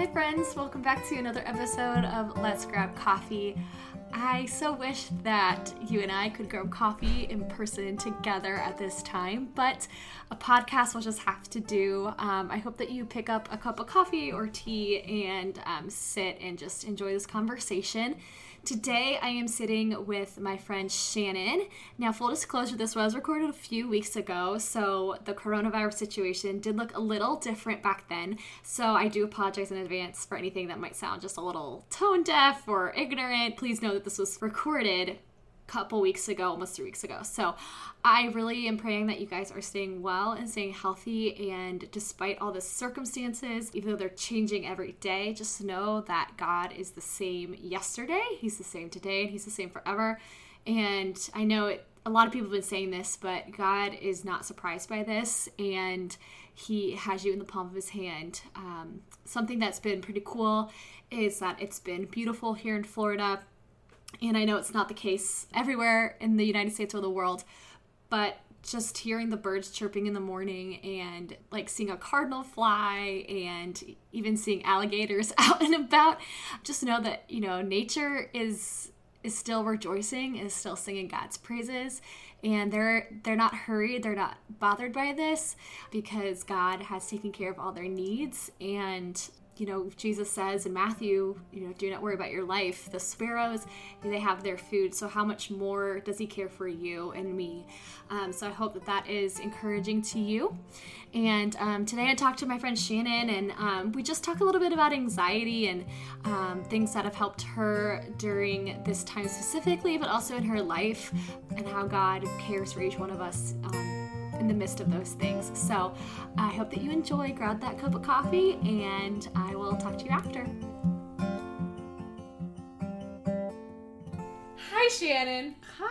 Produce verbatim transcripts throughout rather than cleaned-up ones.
Hey friends, welcome back to another episode of Let's Grab Coffee. I so wish that you and I could grab coffee in person together at this time, but a podcast will just have to do. Um, I hope that you pick up a cup of coffee or tea and um, sit and just enjoy this conversation. Today I am sitting with my friend Shannon. Now, full disclosure, this was recorded a few weeks ago, so the coronavirus situation did look a little different back then. So I do apologize in advance for anything that might sound just a little tone deaf or ignorant. Please know that this was recorded a couple weeks ago, almost three weeks ago. So I really am praying that you guys are staying well and staying healthy. And despite all the circumstances, even though they're changing every day, just know that God is the same yesterday. He's the same today, and he's the same forever. And I know it, a lot of people have been saying this, but God is not surprised by this. And he has you in the palm of his hand. Um, something that's been pretty cool is that it's been beautiful here in Florida. And I know it's not the case everywhere in the United States or the world, but just hearing the birds chirping in the morning and like seeing a cardinal fly and even seeing alligators out and about, just know that, you know, nature is is still rejoicing, is still singing God's praises. And they're they're not hurried, they're not bothered by this because God has taken care of all their needs. And you know, Jesus says in Matthew, you know, do not worry about your life. The sparrows, they have their food. So how much more does he care for you and me? Um, so I hope that that is encouraging to you. And um, today I talked to my friend Shannon, and um, we just talked a little bit about anxiety and um, things that have helped her during this time specifically, but also in her life, and how God cares for each one of us um, in the midst of those things. So I hope that you enjoy. Grab that cup of coffee, and I will talk to you after. Hi, Shannon. Hi.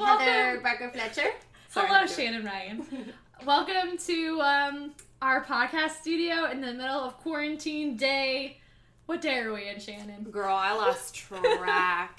Welcome. Heather Barker Fletcher. Sorry, hello, Shannon Ryan. Welcome to um, our podcast studio in the middle of quarantine day. What day are we in, Shannon? Girl, I lost track.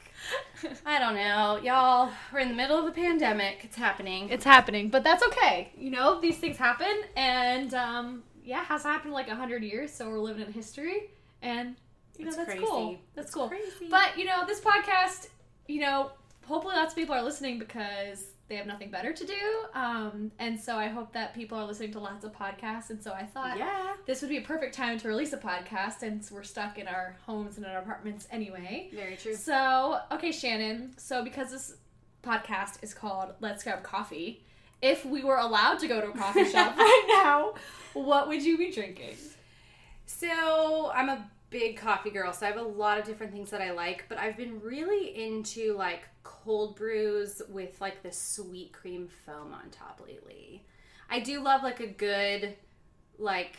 I don't know, y'all, we're in the middle of a pandemic. It's happening. It's happening, but that's okay. You know, these things happen, and um, yeah, it has happened like a hundred years, so we're living in history, and, you know, that's, that's cool. That's, that's cool. Crazy. But, you know, this podcast, you know, hopefully lots of people are listening because they have nothing better to do, um, and so I hope that people are listening to lots of podcasts, and so I thought yeah. this would be a perfect time to release a podcast since we're stuck in our homes and in our apartments anyway. Very true. So, okay, Shannon, so because this podcast is called Let's Grab Coffee, if we were allowed to go to a coffee shop right now, what would you be drinking? So, I'm a big coffee girl, so I have a lot of different things that I like, but I've been really into, like, cold brews with, like, the sweet cream foam on top lately. I do love, like, a good, like,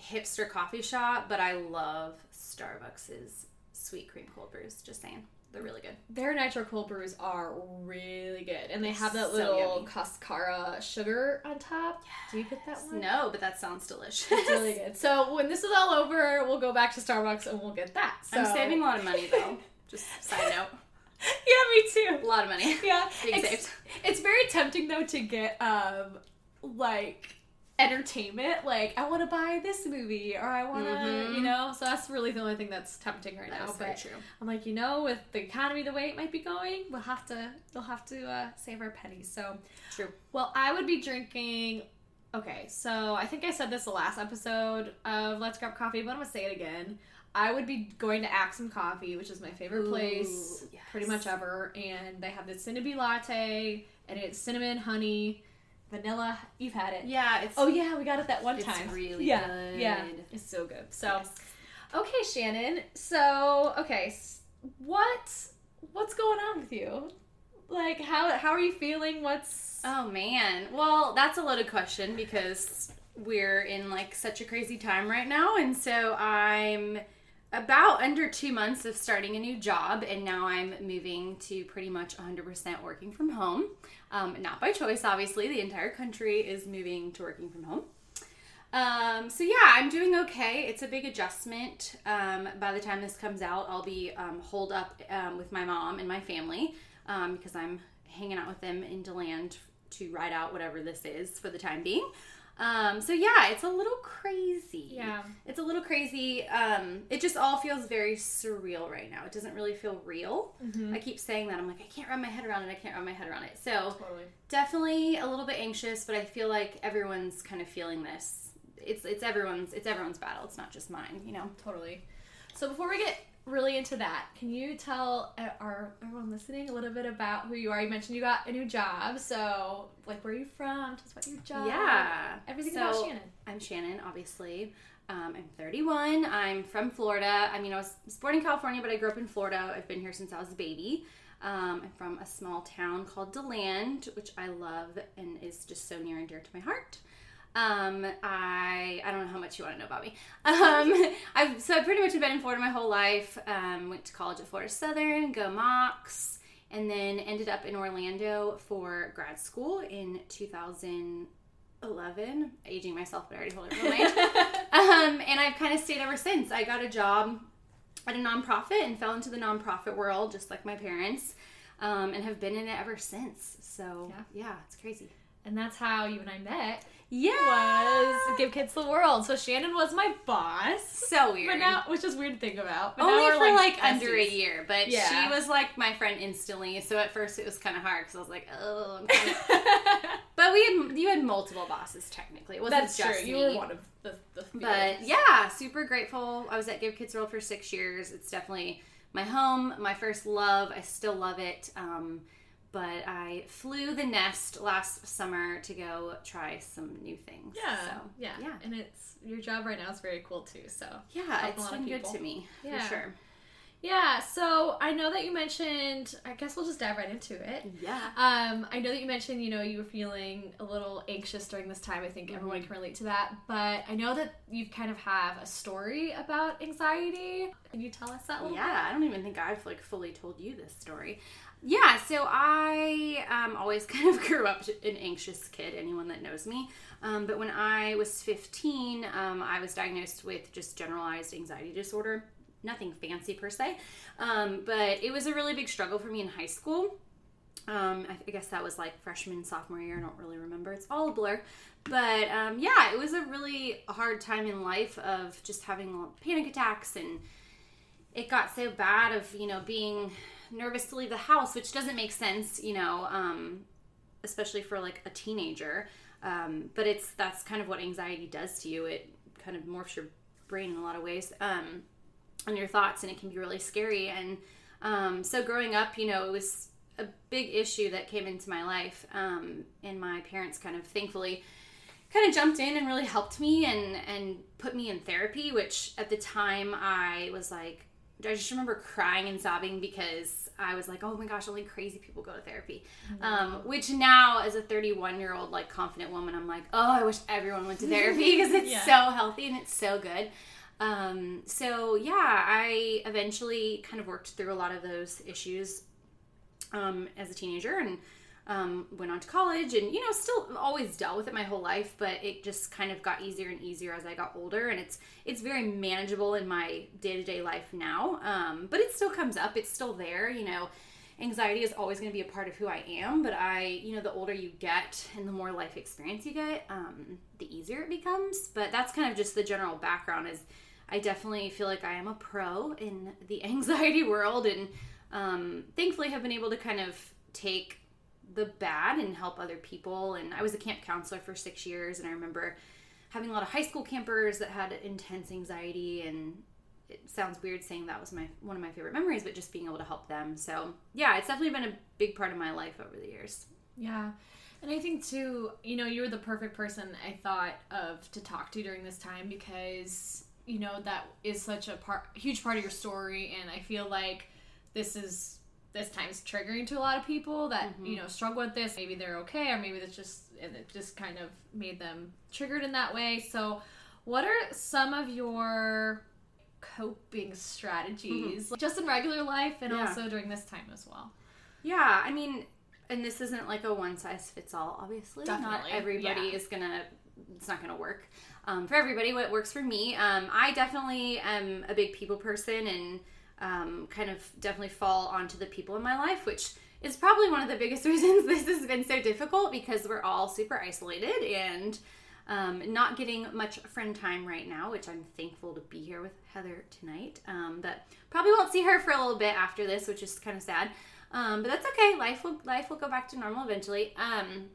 hipster coffee shop, but I love Starbucks's sweet cream cold brews, just saying. They're really good. Their nitro cold brews are really good, and they have that so little cascara sugar on top. Yes. Do you get that one? No, but that sounds delicious. It's really good. So when this is all over, we'll go back to Starbucks and we'll get that. So. I'm saving a lot of money though. Just side note. Yeah, me too. A lot of money. Yeah, being it's, saved. It's very tempting though to get um like. entertainment, like I want to buy this movie or I want to mm-hmm. you know, so that's really the only thing that's tempting right now. That's but true. I'm like, you know, with the economy the way it might be going, we'll have to we'll have to uh save our pennies. So true. Well, I would be drinking, okay, so I think I said this the last episode of Let's Grab Coffee, but I'm gonna say it again. I would be going to Axum Coffee, which is my favorite place. Ooh, yes. Pretty much ever, and they have the Cinnabon latte, and it's cinnamon, honey, vanilla. You've had it. Yeah. It's, oh, yeah. We got it that one time. It's really yeah, good. Yeah. It's so good. So, yes. Okay, Shannon. So, okay. What, what's going on with you? Like, how, how are you feeling? What's... Oh, man. Well, that's a loaded question because we're in, like, such a crazy time right now. And so I'm about under two months of starting a new job, and now I'm moving to pretty much one hundred percent working from home. Um, not by choice, obviously. The entire country is moving to working from home. Um, so yeah, I'm doing okay. It's a big adjustment. Um, by the time this comes out, I'll be um, holed up um, with my mom and my family um, because I'm hanging out with them in DeLand to ride out whatever this is for the time being. Um, so yeah, it's a little crazy. Yeah. It's a little crazy. Um, it just all feels very surreal right now. It doesn't really feel real. Mm-hmm. I keep saying that. I'm like, I can't wrap my head around it. I can't wrap my head around it. So totally. Definitely a little bit anxious, but I feel like everyone's kind of feeling this. It's, it's everyone's, it's everyone's battle. It's not just mine, you know? Totally. So before we get really into that, can you tell our everyone listening a little bit about who you are? You mentioned you got a new job, so like, where are you from? Tell us about your job. Yeah, everything so, about Shannon. I'm Shannon, obviously. Um, I'm thirty-one. I'm from Florida. I mean, I was born in California, but I grew up in Florida. I've been here since I was a baby. Um, I'm from a small town called DeLand, which I love and is just so near and dear to my heart. Um, I, I don't know how much you want to know about me. Um, I've, so I've pretty much been in Florida my whole life. Um, went to college at Florida Southern, go Mocs, and then ended up in Orlando for grad school in two thousand eleven, aging myself, but I already told everyone my age. Um, and I've kind of stayed ever since. I got a job at a nonprofit and fell into the nonprofit world, just like my parents, um, and have been in it ever since. So yeah, yeah, it's crazy. And that's how you and I met. Yeah. Was Give Kids the World. So Shannon was my boss. So weird. But now, which is weird to think about. But only now we're for like, like under a year. But yeah. She was like my friend instantly. So at first it was kind of hard because I was like, oh. I'm kind of... But we had you had multiple bosses technically. It wasn't that's just true. Me. You were one of the. the but yeah, super grateful. I was at Give Kids the World for six years. It's definitely my home, my first love. I still love it. Um, But I flew the nest last summer to go try some new things. Yeah, so, yeah, yeah. And it's your job right now is very cool too. So yeah, it's been good to me yeah. for sure. Yeah. So I know that you mentioned. I guess we'll just dive right into it. Yeah. Um. I know that you mentioned. You know, you were feeling a little anxious during this time. I think mm-hmm. everyone can relate to that. But I know that you kind of have a story about anxiety. Can you tell us that a little? Yeah. Bit? I don't even think I've like fully told you this story. Yeah, so I um, always kind of grew up an anxious kid, anyone that knows me. Um, but when I was fifteen, um, I was diagnosed with just generalized anxiety disorder. Nothing fancy per se, um, but it was a really big struggle for me in high school. Um, I guess that was like freshman, sophomore year. I don't really remember. It's all a blur. But um, yeah, it was a really hard time in life of just having panic attacks, and it got so bad of, you know, being nervous to leave the house, which doesn't make sense, you know, um, especially for like a teenager. Um, but it's, that's kind of what anxiety does to you. It kind of morphs your brain in a lot of ways, um, and your thoughts, and it can be really scary. And, um, so growing up, you know, it was a big issue that came into my life. Um, and my parents kind of thankfully kind of jumped in and really helped me and, and put me in therapy, which at the time I was like, I just remember crying and sobbing because I was like, oh my gosh, only crazy people go to therapy. Mm-hmm. Um, which now as a thirty-one year old, like confident woman, I'm like, oh, I wish everyone went to therapy because it's yeah. so healthy and it's so good. Um, so yeah, I eventually kind of worked through a lot of those issues, um, as a teenager, and, um, went on to college and, you know, still always dealt with it my whole life, but it just kind of got easier and easier as I got older. And it's, it's very manageable in my day-to-day life now. Um, but it still comes up. It's still there. You know, anxiety is always going to be a part of who I am, but I, you know, the older you get and the more life experience you get, um, the easier it becomes. But that's kind of just the general background. Is I definitely feel like I am a pro in the anxiety world, and, um, thankfully have been able to kind of take the bad and help other people. And I was a camp counselor for six years, and I remember having a lot of high school campers that had intense anxiety, and it sounds weird saying that was my one of my favorite memories, but just being able to help them. So yeah, it's definitely been a big part of my life over the years. Yeah. And I think too, you know, you were the perfect person I thought of to talk to during this time, because you know that is such a part huge part of your story, and I feel like this is this time's triggering to a lot of people that, mm-hmm. you know, struggle with this. Maybe they're okay, or maybe that's just, and it just kind of made them triggered in that way. So what are some of your coping strategies, mm-hmm. like just in regular life and yeah. also during this time as well? Yeah, I mean, and this isn't like a one-size-fits-all, obviously. Definitely. Not everybody yeah. is going to, it's not going to work um, for everybody. What works for me, um, I definitely am a big people person, and Um, kind of definitely fall onto the people in my life, which is probably one of the biggest reasons this has been so difficult, because we're all super isolated, and Um, not getting much friend time right now, which I'm thankful to be here with Heather tonight. Um, but probably won't see her for a little bit after this, which is kind of sad. Um, but that's okay. Life will life will go back to normal eventually. Um,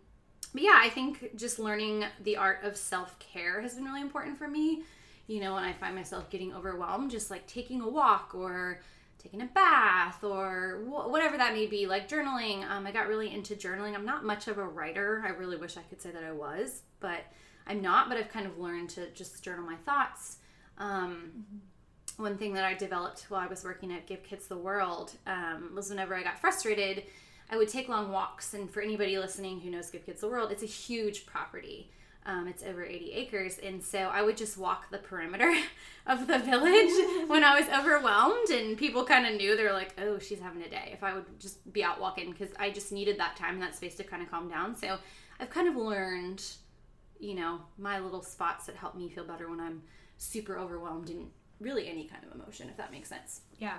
but yeah, I think just learning the art of self-care has been really important for me. You know, when I find myself getting overwhelmed, just like taking a walk or taking a bath or wh- whatever that may be, like journaling. Um, I got really into journaling. I'm not much of a writer. I really wish I could say that I was, but I'm not, but I've kind of learned to just journal my thoughts. Um, mm-hmm. One thing that I developed while I was working at Give Kids the World um, was whenever I got frustrated, I would take long walks. And for anybody listening who knows Give Kids the World, it's a huge property. Um, it's over eighty acres. And so I would just walk the perimeter of the village when I was overwhelmed. And people kind of knew. They were like, oh, she's having a day. If I would just be out walking, because I just needed that time and that space to kind of calm down. So I've kind of learned, you know, my little spots that help me feel better when I'm super overwhelmed in really any kind of emotion, if that makes sense. Yeah.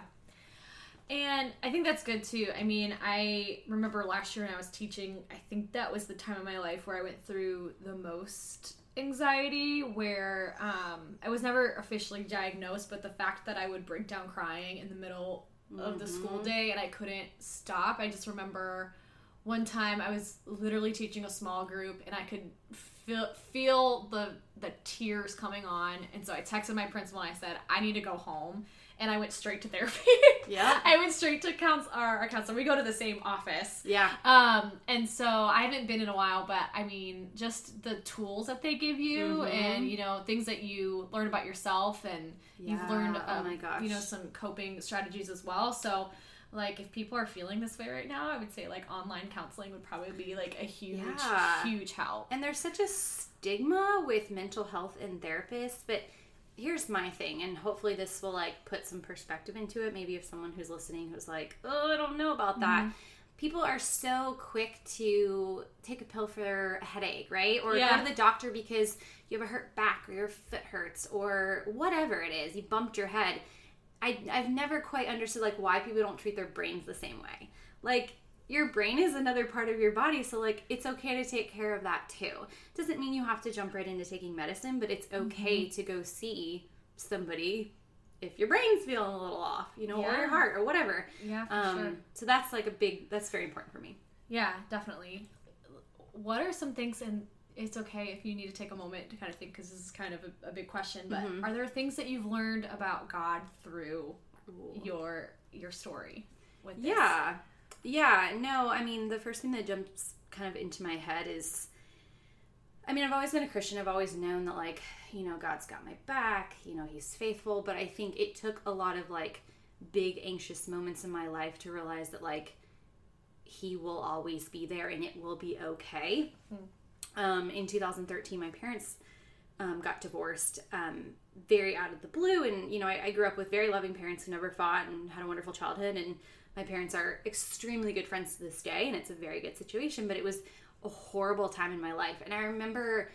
And I think that's good too. I mean, I remember last year when I was teaching, I think that was the time of my life where I went through the most anxiety, where um, I was never officially diagnosed, but the fact that I would break down crying in the middle mm-hmm. of the school day and I couldn't stop. I just remember one time I was literally teaching a small group and I could feel feel the the tears coming on. And so I texted my principal and I said, I need to go home. And I went straight to therapy. Yeah. I went straight to counsel- our, our counselor. We go to the same office. Yeah. Um. And so I haven't been in a while, but I mean, just the tools that they give you mm-hmm. and, you know, things that you learn about yourself and yeah. you've learned, um, oh my gosh. you know, some coping strategies as well. So, like, if people are feeling this way right now, I would say, like, online counseling would probably be, like, a huge, yeah. huge help. And there's such a stigma with mental health and therapists, but here's my thing, and hopefully this will, like, put some perspective into it, maybe if someone who's listening who's like, oh, I don't know about that. Mm-hmm. People are so quick to take a pill for a headache, right? Or yeah. go to the doctor because you have a hurt back or your foot hurts or whatever it is. You bumped your head. I, I've never quite understood, like, why people don't treat their brains the same way. Like, your brain is another part of your body, so, like, it's okay to take care of that, too. It doesn't mean you have to jump right into taking medicine, but it's okay mm-hmm. to go see somebody if your brain's feeling a little off, you know, yeah. or your heart or whatever. Yeah, for um, sure. So that's, like, a big – that's very important for me. Yeah, definitely. What are some things – and it's okay if you need to take a moment to kind of think, because this is kind of a, a big question, but mm-hmm. are there things that you've learned about God through Ooh. your your story with this? Yeah. Yeah, no, I mean, the first thing that jumps kind of into my head is, I mean, I've always been a Christian. I've always known that, like, you know, God's got my back, you know, he's faithful, but I think it took a lot of, like, big anxious moments in my life to realize that, like, he will always be there and it will be okay. Mm-hmm. Um, in two thousand thirteen, my parents um, got divorced um, very out of the blue. And, you know, I, I grew up with very loving parents who never fought and had a wonderful childhood. And my parents are extremely good friends to this day. And it's a very good situation. But it was a horrible time in my life. And I remember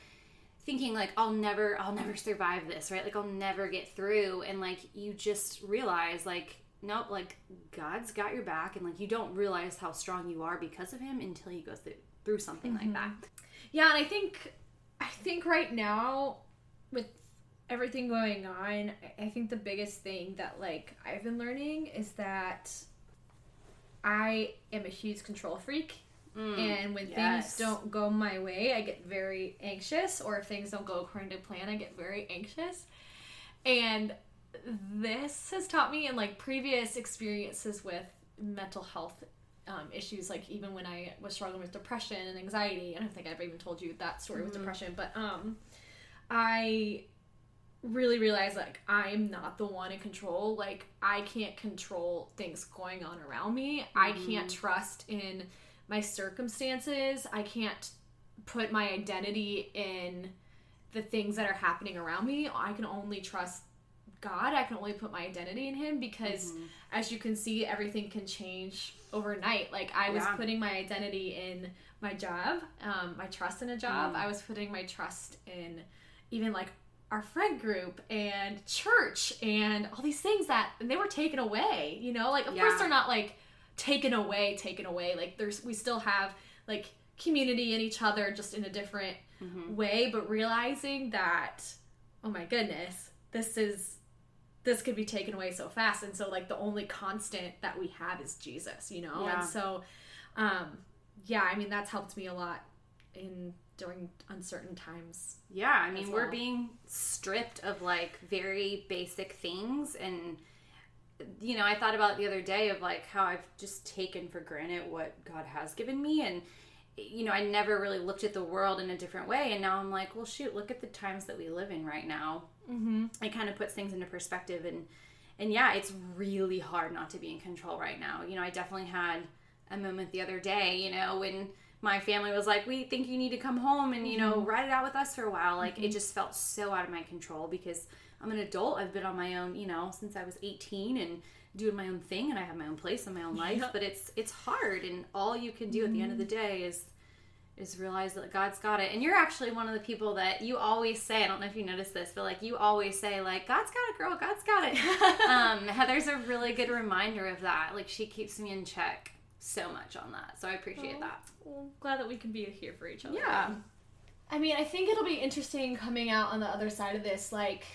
thinking, like, I'll never, I'll never survive this, right? Like, I'll never get through. And, like, you just realize, like, nope, like, God's got your back. And, like, you don't realize how strong you are because of him until you go through, through something mm-hmm. like that. Yeah, and I think I think right now, with everything going on, I think the biggest thing that, like, I've been learning is that I am a huge control freak. Mm, and when yes. things don't go my way, I get very anxious. Or if things don't go according to plan, I get very anxious. And this has taught me in, like, previous experiences with mental health Um, issues, like even when I was struggling with depression and anxiety. I don't think I've even told you that story mm-hmm. with depression, but um, I really realized, like, I am not the one in control. Like, I can't control things going on around me. Mm-hmm. I can't trust in my circumstances. I can't put my identity in the things that are happening around me. I can only trust God. I can only put my identity in him, because mm-hmm. as you can see, everything can change overnight. Like, I was yeah. putting my identity in my job, um, my trust in a job. Mm. I was putting my trust in even, like, our friend group and church and all these things that, and they were taken away, you know, like, of yeah. course they're not, like, taken away, taken away. Like, there's, we still have, like, community and each other, just in a different mm-hmm. way, but realizing that, oh my goodness, this is, this could be taken away so fast. And so like the only constant that we have is Jesus, you know? Yeah. And so, um, yeah, I mean, that's helped me a lot in during uncertain times. Yeah. I mean, well. we're being stripped of like very basic things. And, you know, I thought about the other day of like how I've just taken for granted what God has given me. And, you know, I never really looked at the world in a different way. And now I'm like, well, shoot, look at the times that we live in right now. Mm-hmm. It kind of puts things into perspective. And, and yeah, it's really hard not to be in control right now. You know, I definitely had a moment the other day, you know, when my family was like, we think you need to come home and, you know, mm-hmm. ride it out with us for a while. Like, mm-hmm. it just felt so out of my control because I'm an adult. I've been on my own, you know, since I was eighteen and doing my own thing, and I have my own place and my own life, yeah. but it's it's hard, and all you can do mm-hmm. at the end of the day is is realize that God's got it. And you're actually one of the people that you always say, I don't know if you noticed this, but like you always say like, God's got it, girl, God's got it. um, Heather's a really good reminder of that. Like she keeps me in check so much on that, so I appreciate oh, that. Well, glad that we can be here for each other. Yeah. I mean, I think it'll be interesting coming out on the other side of this, like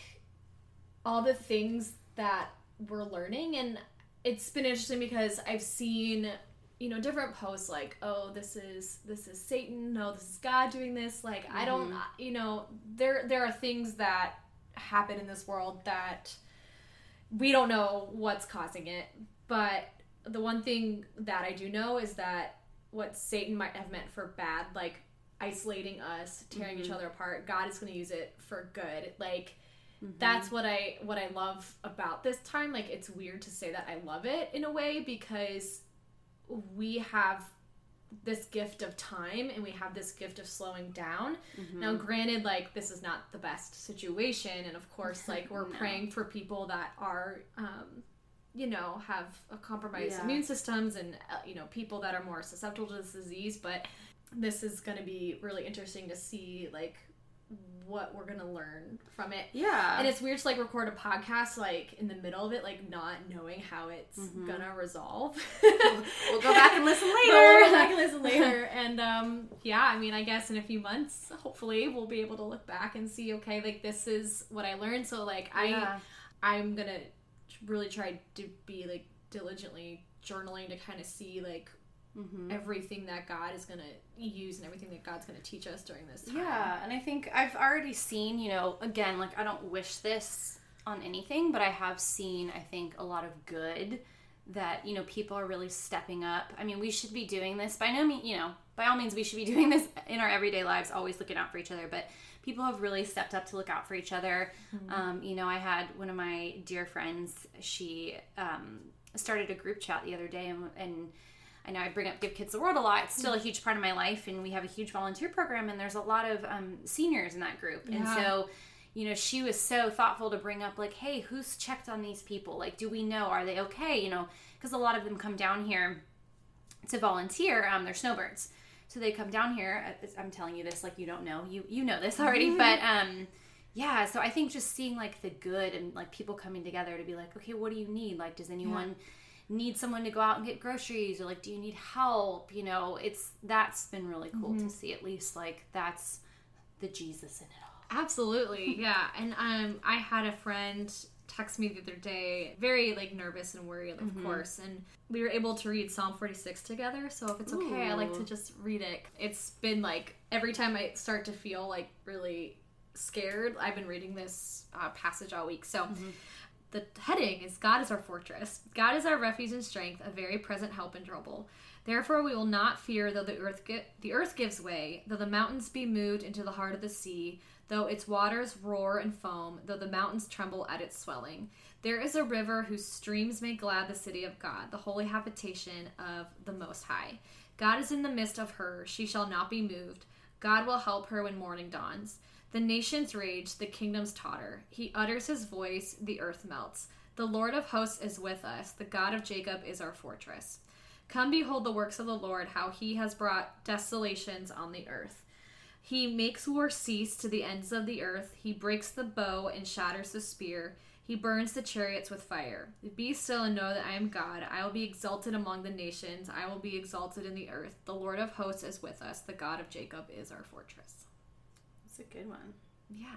all the things that we're learning. And it's been interesting because I've seen, you know, different posts like, oh, this is this is Satan, no, this is God doing this, like mm-hmm. I don't, you know, there there are things that happen in this world that we don't know what's causing it, but the one thing that I do know is that what Satan might have meant for bad, like isolating us, tearing mm-hmm. each other apart, God is going to use it for good. Like Mm-hmm. That's what I what I love about this time. Like, it's weird to say that I love it in a way because we have this gift of time and we have this gift of slowing down. Mm-hmm. Now, granted, like, this is not the best situation. And, of course, like, we're no. praying for people that are, um, you know, have a compromised yeah. immune systems and, you know, people that are more susceptible to this disease. But this is going to be really interesting to see, like, what we're gonna learn from it. Yeah. And it's weird to like record a podcast like in the middle of it, like not knowing how it's mm-hmm. gonna resolve. we'll, we'll go back and listen later. We'll go back and listen later. And um yeah, I mean, I guess in a few months, hopefully we'll be able to look back and see, okay, like this is what I learned. So like yeah. I I'm gonna really try to be like diligently journaling to kind of see like Mm-hmm. everything that God is going to use and everything that God's going to teach us during this time. Yeah, and I think I've already seen, you know, again, like I don't wish this on anything, but I have seen, I think, a lot of good that, you know, people are really stepping up. I mean, we should be doing this. By no means, you know, by all means, we should be doing this in our everyday lives, always looking out for each other, but people have really stepped up to look out for each other. Mm-hmm. Um, you know, I had one of my dear friends, she um, started a group chat the other day, and, and I know I bring up Give Kids the World a lot. It's still a huge part of my life, and we have a huge volunteer program, and there's a lot of um, seniors in that group. Yeah. And so, you know, she was so thoughtful to bring up, like, hey, who's checked on these people? Like, do we know? Are they okay? You know, because a lot of them come down here to volunteer. Um, they're snowbirds. So they come down here. I'm telling you this, like, you don't know. You you know this already. but, um, yeah, so I think just seeing, like, the good and, like, people coming together to be like, okay, what do you need? Like, does anyone... Yeah. need someone to go out and get groceries, or like, do you need help? You know, it's, that's been really cool mm-hmm. to see. At least like that's the Jesus in it all. Absolutely. Yeah. And um I had a friend text me the other day, very like nervous and worried, of mm-hmm. course, and we were able to read Psalm forty-six together. So if it's okay, Ooh. I like to just read it. It's been like every time I start to feel like really scared, I've been reading this uh, passage all week. So mm-hmm. the heading is, God is our fortress. God is our refuge and strength, a very present help in trouble. Therefore we will not fear, though the earth gi- the earth gives way, though the mountains be moved into the heart of the sea, though its waters roar and foam, though the mountains tremble at its swelling. There is a river whose streams make glad the city of God, the holy habitation of the Most High. God is in the midst of her. She shall not be moved. God will help her when morning dawns. The nations rage, the kingdoms totter. He utters his voice, the earth melts. The Lord of hosts is with us. The God of Jacob is our fortress. Come behold the works of the Lord, how he has brought desolations on the earth. He makes war cease to the ends of the earth. He breaks the bow and shatters the spear. He burns the chariots with fire. Be still and know that I am God. I will be exalted among the nations. I will be exalted in the earth. The Lord of hosts is with us. The God of Jacob is our fortress. It's a good one. Yeah.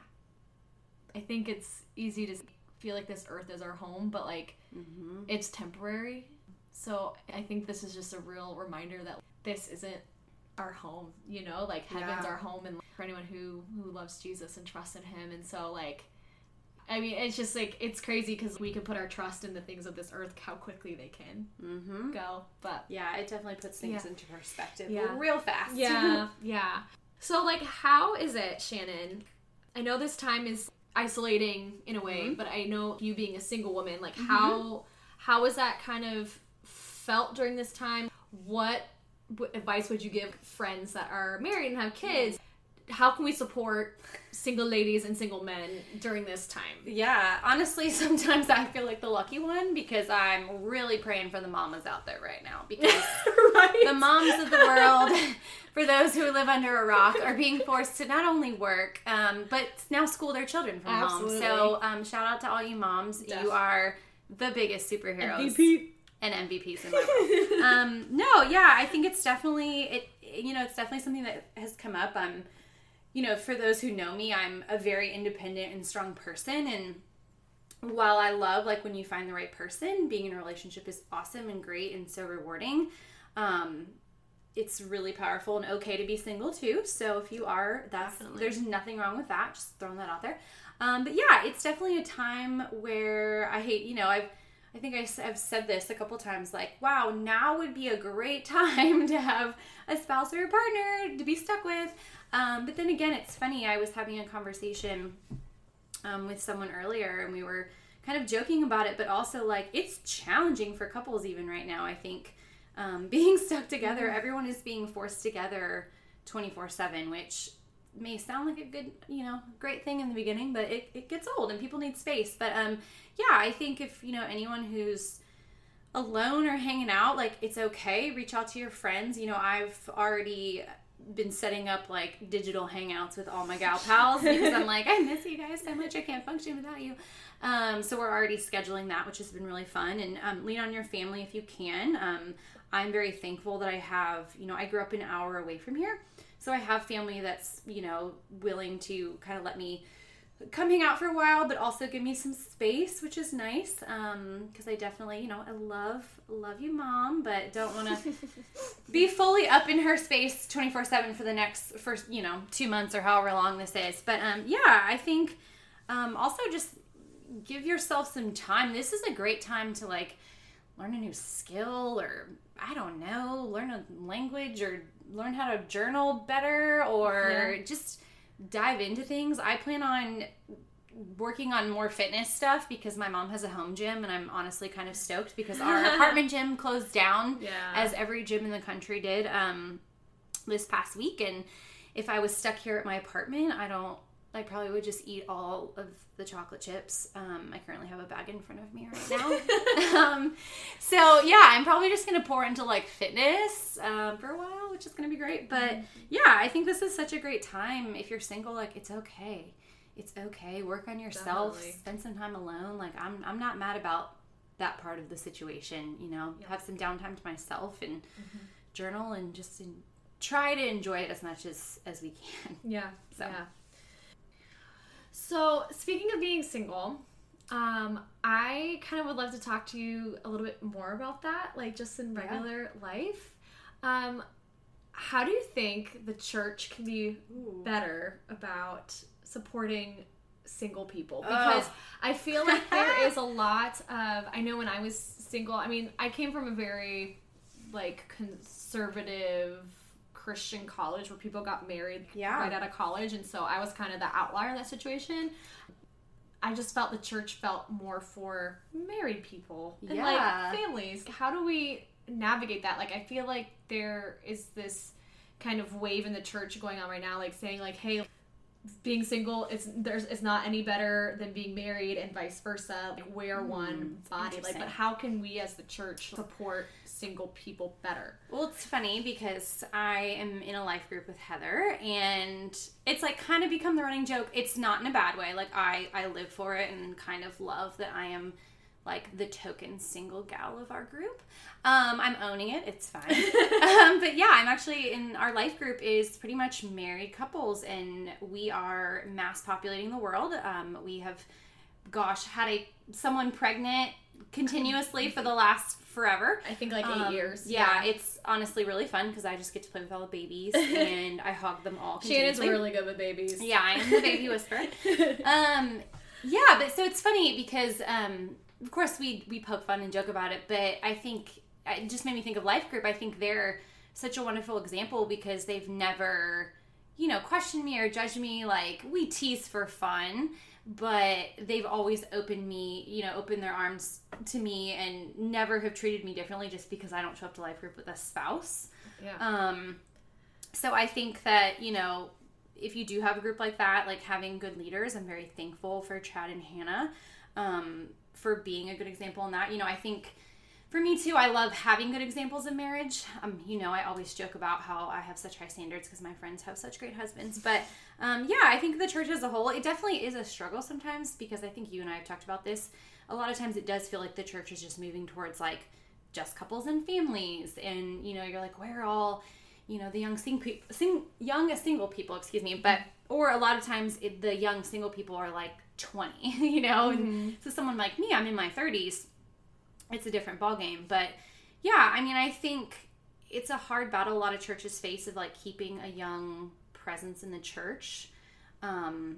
I think it's easy to feel like this earth is our home, but like mm-hmm. it's temporary. So I think this is just a real reminder that this isn't our home, you know, like heaven's yeah. our home, and for anyone who, who loves Jesus and trusts in him. And so like, I mean, it's just like, it's crazy because we can put our trust in the things of this earth, how quickly they can mm-hmm. go. But yeah, it definitely puts things yeah. into perspective yeah. real fast. Yeah. yeah. So like, how is it, Shannon? I know this time is isolating in a way, mm-hmm. but I know you being a single woman, like mm-hmm. how, how is that kind of felt during this time? What What advice would you give friends that are married and have kids? How can we support single ladies and single men during this time? Yeah, honestly, sometimes I feel like the lucky one because I'm really praying for the mamas out there right now. Because right? the moms of the world, for those who live under a rock, are being forced to not only work, um, but now school their children from Absolutely. home. So um, shout out to all you moms. Def. You are the biggest superheroes. M V P. And M V Ps in my world. Um, no, yeah, I think it's definitely, it. you know, it's definitely something that has come up. Um, you know, for those who know me, I'm a very independent and strong person. And while I love, like, when you find the right person, being in a relationship is awesome and great and so rewarding. Um, it's really powerful and okay to be single, too. So if you are, that's definitely. There's nothing wrong with that. Just throwing that out there. Um, but, yeah, it's definitely a time where I hate, you know, I've, I think I've said this a couple times, like, wow, now would be a great time to have a spouse or a partner to be stuck with. Um, but then again, it's funny. I was having a conversation um, with someone earlier, and we were kind of joking about it, but also, like, it's challenging for couples even right now, I think. Um, being stuck together, mm-hmm. everyone is being forced together twenty-four seven, which may sound like a good, you know, great thing in the beginning, but it, it gets old and people need space. But, um, yeah, I think if, you know, anyone who's alone or hanging out, like, it's okay. Reach out to your friends. You know, I've already been setting up, like, digital hangouts with all my gal pals because I'm like, I miss you guys so much. I can't function without you. Um, so we're already scheduling that, which has been really fun. And um, lean on your family if you can. Um, I'm very thankful that I have, you know, I grew up an hour away from here. So I have family that's, you know, willing to kind of let me come hang out for a while, but also give me some space, which is nice. Um, because I definitely, you know, I love, love you, Mom, but don't want to be fully up in her space twenty-four seven for the next first, you know, two months or however long this is. But, um, yeah, I think, um, also just give yourself some time. This is a great time to, like, learn a new skill or, I don't know, learn a language or learn how to journal better or yeah. just dive into things. I plan on working on more fitness stuff because my mom has a home gym, and I'm honestly kind of stoked because our apartment gym closed down yeah. as every gym in the country did um, this past week. And if I was stuck here at my apartment, I don't, I probably would just eat all of the chocolate chips. Um, I currently have a bag in front of me right now. um, so yeah, I'm probably just going to pour into like fitness um, for a while, which is going to be great. But yeah, I think this is such a great time. If you're single, like it's okay. It's okay. Work on yourself. Definitely. Spend some time alone. Like I'm, I'm not mad about that part of the situation, you know, yeah. have some downtime to myself and mm-hmm. journal and just in, try to enjoy it as much as, as we can. Yeah. So. Yeah. So, speaking of being single, um, I kind of would love to talk to you a little bit more about that, like just in regular yeah. life. Um, how do you think the church can be Ooh. better about supporting single people? Because oh. I feel like there is a lot of, I know when I was single, I mean, I came from a very, like, conservative Christian college where people got married yeah. right out of college, and so I was kind of the outlier in that situation. I just felt the church felt more for married people and yeah. like families. How do we navigate that? Like I feel like there is this kind of wave in the church going on right now, like saying like, hey, being single is there's it's not any better than being married and vice versa. Like we're mm, one body. Like, but how can we as the church support single people better? Well, it's funny because I am in a life group with Heather, and it's like kind of become the running joke. It's not in a bad way. Like I, I live for it and kind of love that I am like the token single gal of our group. Um, I'm owning it. It's fine. um, but yeah, I'm actually in our life group is pretty much married couples, and we are mass populating the world. Um, we have, gosh, had a someone pregnant continuously for the last forever. I think like eight um, years. Yeah, yeah, it's honestly really fun because I just get to play with all the babies and I hog them all. Shannon's really good with babies. Yeah, I am the baby whisperer. um, yeah, but so it's funny because, um, of course, we we poke fun and joke about it, but I think it just made me think of Life Group. I think they're such a wonderful example because they've never, you know, questioned me or judged me. Like, we tease for fun, but they've always opened me, you know, opened their arms to me and never have treated me differently just because I don't show up to Life Group with a spouse. Yeah. Um, so I think that, you know, if you do have a group like that, like having good leaders, I'm very thankful for Chad and Hannah, um, for being a good example in that. You know, I think for me too, I love having good examples in marriage. Um, you know, I always joke about how I have such high standards because my friends have such great husbands. But um, yeah, I think the church as a whole, it definitely is a struggle sometimes because I think you and I have talked about this. A lot of times it does feel like the church is just moving towards like just couples and families. And, you know, you're like, we're all, you know, the young sing pe- sing young single people, excuse me. But, or a lot of times it, the young single people are like twenty, you know. Mm-hmm. And so someone like me, I'm in my thirties. It's a different ballgame. But yeah, I mean, I think it's a hard battle a lot of churches face of like keeping a young presence in the church. Um,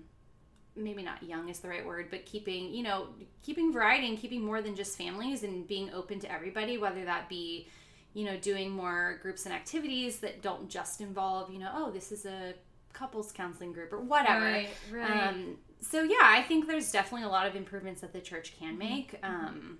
maybe not young is the right word, but keeping, you know, keeping variety and keeping more than just families and being open to everybody, whether that be, you know, doing more groups and activities that don't just involve, you know, oh, this is a couples counseling group or whatever. Right, right. Um, so yeah, I think there's definitely a lot of improvements that the church can make. Mm-hmm. Um,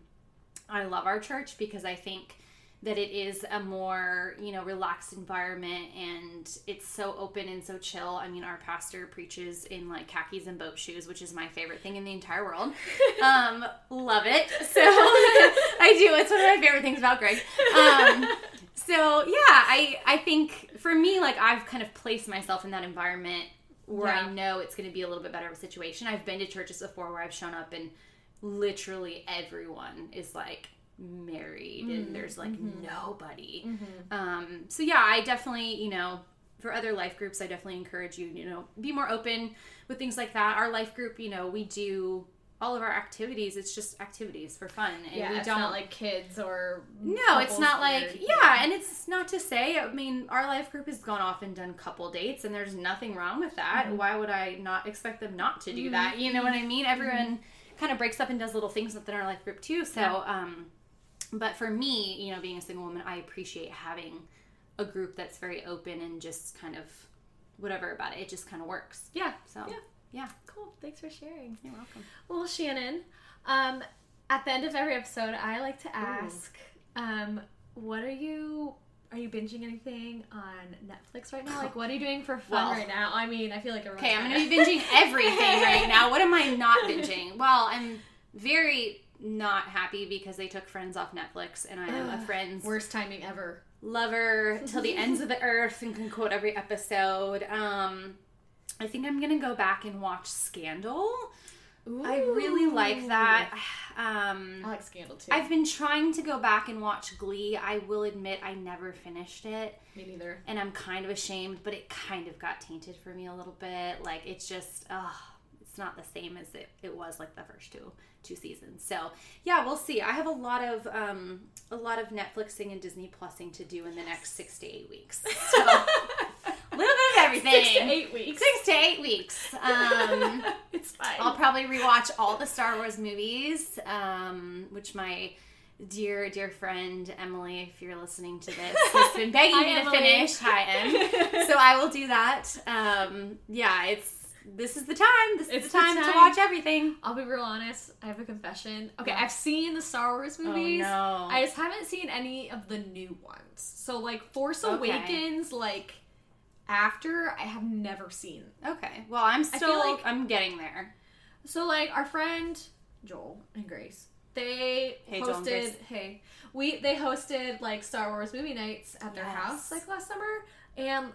I love our church because I think that it is a more, you know, relaxed environment and it's so open and so chill. I mean, our pastor preaches in like khakis and boat shoes, which is my favorite thing in the entire world. Um, love it. So I do. It's one of my favorite things about Greg. Um, so yeah, I, I think for me, like I've kind of placed myself in that environment where yeah. I know it's going to be a little bit better of a situation. I've been to churches before where I've shown up and literally everyone is like married mm-hmm. and there's like mm-hmm. nobody. Mm-hmm. Um, so yeah, I definitely, you know, for other life groups, I definitely encourage you, you know, be more open with things like that. Our life group, you know, we do all of our activities. It's just activities for fun. And yeah, we it's don't, not like kids or no, it's not like, or, yeah, yeah. And it's not to say, I mean, our life group has gone off and done couple dates and there's nothing wrong with that. Mm-hmm. Why would I not expect them not to do mm-hmm. that? You know what I mean? Everyone mm-hmm. kind of breaks up and does little things within our life group too. So, yeah. um, but for me, you know, being a single woman, I appreciate having a group that's very open and just kind of whatever about it. It just kind of works. Yeah. So, yeah. yeah. Cool. Thanks for sharing. You're welcome. Well, Shannon, um, at the end of every episode, I like to ask, Ooh. um, what are you, are you binging anything on Netflix right now? Like, what are you doing for fun well, right now? I mean, I feel like everyone's... Okay, I'm going to be binging everything right now. What am I not binging? Well, I'm very not happy because they took Friends off Netflix, and I am Ugh, a Friends... Worst timing ever. ...lover till the ends of the earth and can quote every episode. Um, I think I'm going to go back and watch Scandal. Ooh. I really like that. Um, I like Scandal, too. I've been trying to go back and watch Glee. I will admit I never finished it. Me neither. And I'm kind of ashamed, but it kind of got tainted for me a little bit. Like, it's just, oh, it's not the same as it, it was, like, the first two two seasons. So, yeah, we'll see. I have a lot of um, a lot of Netflixing and Disney Plusing to do in the next six to eight weeks. So, a little bit of everything. Six to eight weeks. Six to eight weeks. Um... It's fine. I'll probably rewatch all the Star Wars movies, um, which my dear, dear friend, Emily, if you're listening to this, has been begging Hi, me to Emily. finish. Hi, Em. So I will do that. Um, yeah, it's this is the time. This it's is the time, the time to watch everything. I'll be real honest. I have a confession. Okay, yeah. I've seen the Star Wars movies. Oh, no. I just haven't seen any of the new ones. So, like, Force okay. Awakens, like... After, I have never seen. Okay. Well, I'm still, like, I'm getting there. So, like, our friend Joel and Grace, they hey, hosted, Grace. hey, we, they hosted, like, Star Wars movie nights at their yes. house, like, last summer, and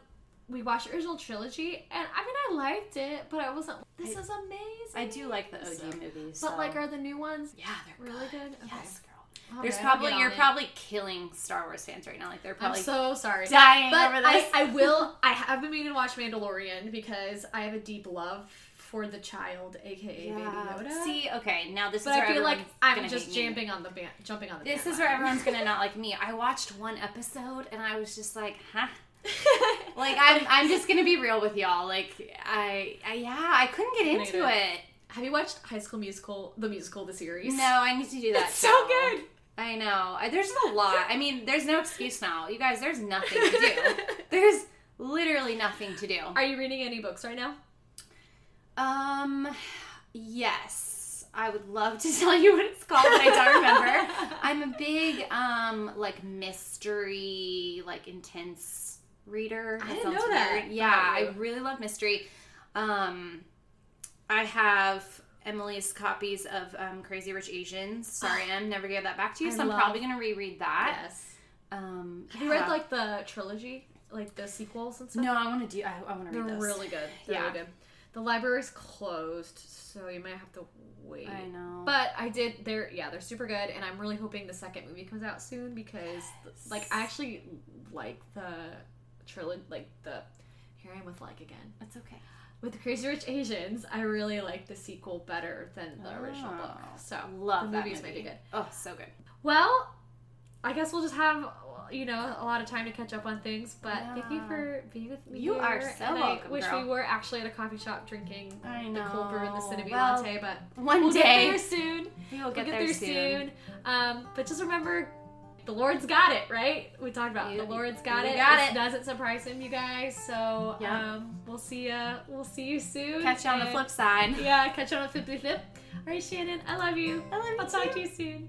we watched the original trilogy, and, I mean, I liked it, but I wasn't, this I, is amazing. I I do like the O G so, movies. But so. Like, are the new ones? Yeah, they're really good. good? Okay. Yes, girl. Okay, There's probably you're it. probably killing Star Wars fans right now. Like they're probably I'm so sorry dying but over this. I, I will. I have been meaning to watch Mandalorian because I have a deep love for the child, aka yeah. Baby Yoda. See, okay, now this but is. But I feel like I'm just jumping on the ban- jumping on the. This is where line. everyone's gonna not like me. I watched one episode and I was just like, huh. Like I'm, I'm just gonna be real with y'all. Like I, I yeah, I couldn't get into Native. it. Have you watched High School Musical, the musical, the series? No, I need to do that. It's so good. I know. There's a lot. I mean, there's no excuse now, you guys. There's nothing to do. There's literally nothing to do. Are you reading any books right now? Um, yes. I would love to tell you what it's called, but I don't remember. I'm a big um like mystery, like intense. reader. I didn't know weird. that. Yeah, oh. I really love mystery. Um, I have Emily's copies of um, Crazy Rich Asians. Sorry, Em, never gave that back to you, I so love... I'm probably going to reread that. Yes. Um, have yeah. you read, like, the trilogy? Like, the sequels and stuff? No, I want to do, I, I want to read those. They're really good. They're yeah. really good. The library's closed, so you might have to wait. I know. But I did, they're, yeah, they're super good, and I'm really hoping the second movie comes out soon because, yes. like, I actually like the... trilogy, like the here I am with like again. That's okay. With the Crazy Rich Asians, I really like the sequel better than the oh, original book. So love the that movie's movie. Made it good. Oh, so good. Well, I guess we'll just have you know a lot of time to catch up on things. But yeah. thank you for being with me. You here. are so and welcome. I wish girl. we were actually at a coffee shop drinking I know. the cold brew and the cinnamon well, latte, but one we'll day get there soon. We'll get, we'll get there, there soon. soon. Um, but just remember. The Lord's got it, right? We talked about you, the Lord's got it. Got it. It doesn't surprise him, you guys. So yep. um, we'll see you. We'll see you soon. Catch you on and, the flip side. Yeah, catch you on the flippy flip. All right, Shannon, I love you. I love you. I'll too. talk to you soon,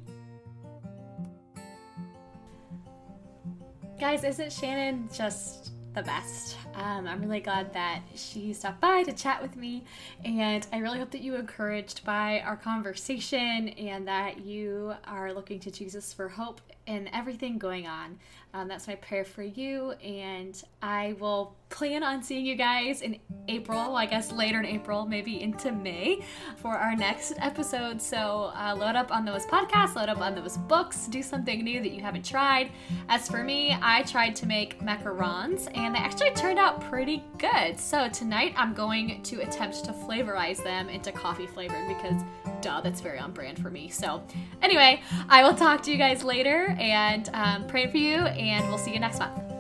guys. Isn't Shannon just the best? Um, I'm really glad that she stopped by to chat with me, and I really hope that you were encouraged by our conversation and that you are looking to Jesus for hope in everything going on. Um, that's my prayer for you, and I will plan on seeing you guys in April, well, I guess later in April, maybe into May for our next episode. So uh, load up on those podcasts, load up on those books, do something new that you haven't tried. As for me, I tried to make macarons, and they actually turned out out pretty good. So tonight I'm going to attempt to flavorize them into coffee flavored because duh, that's very on brand for me. So anyway, I will talk to you guys later and um, pray for you, and we'll see you next month.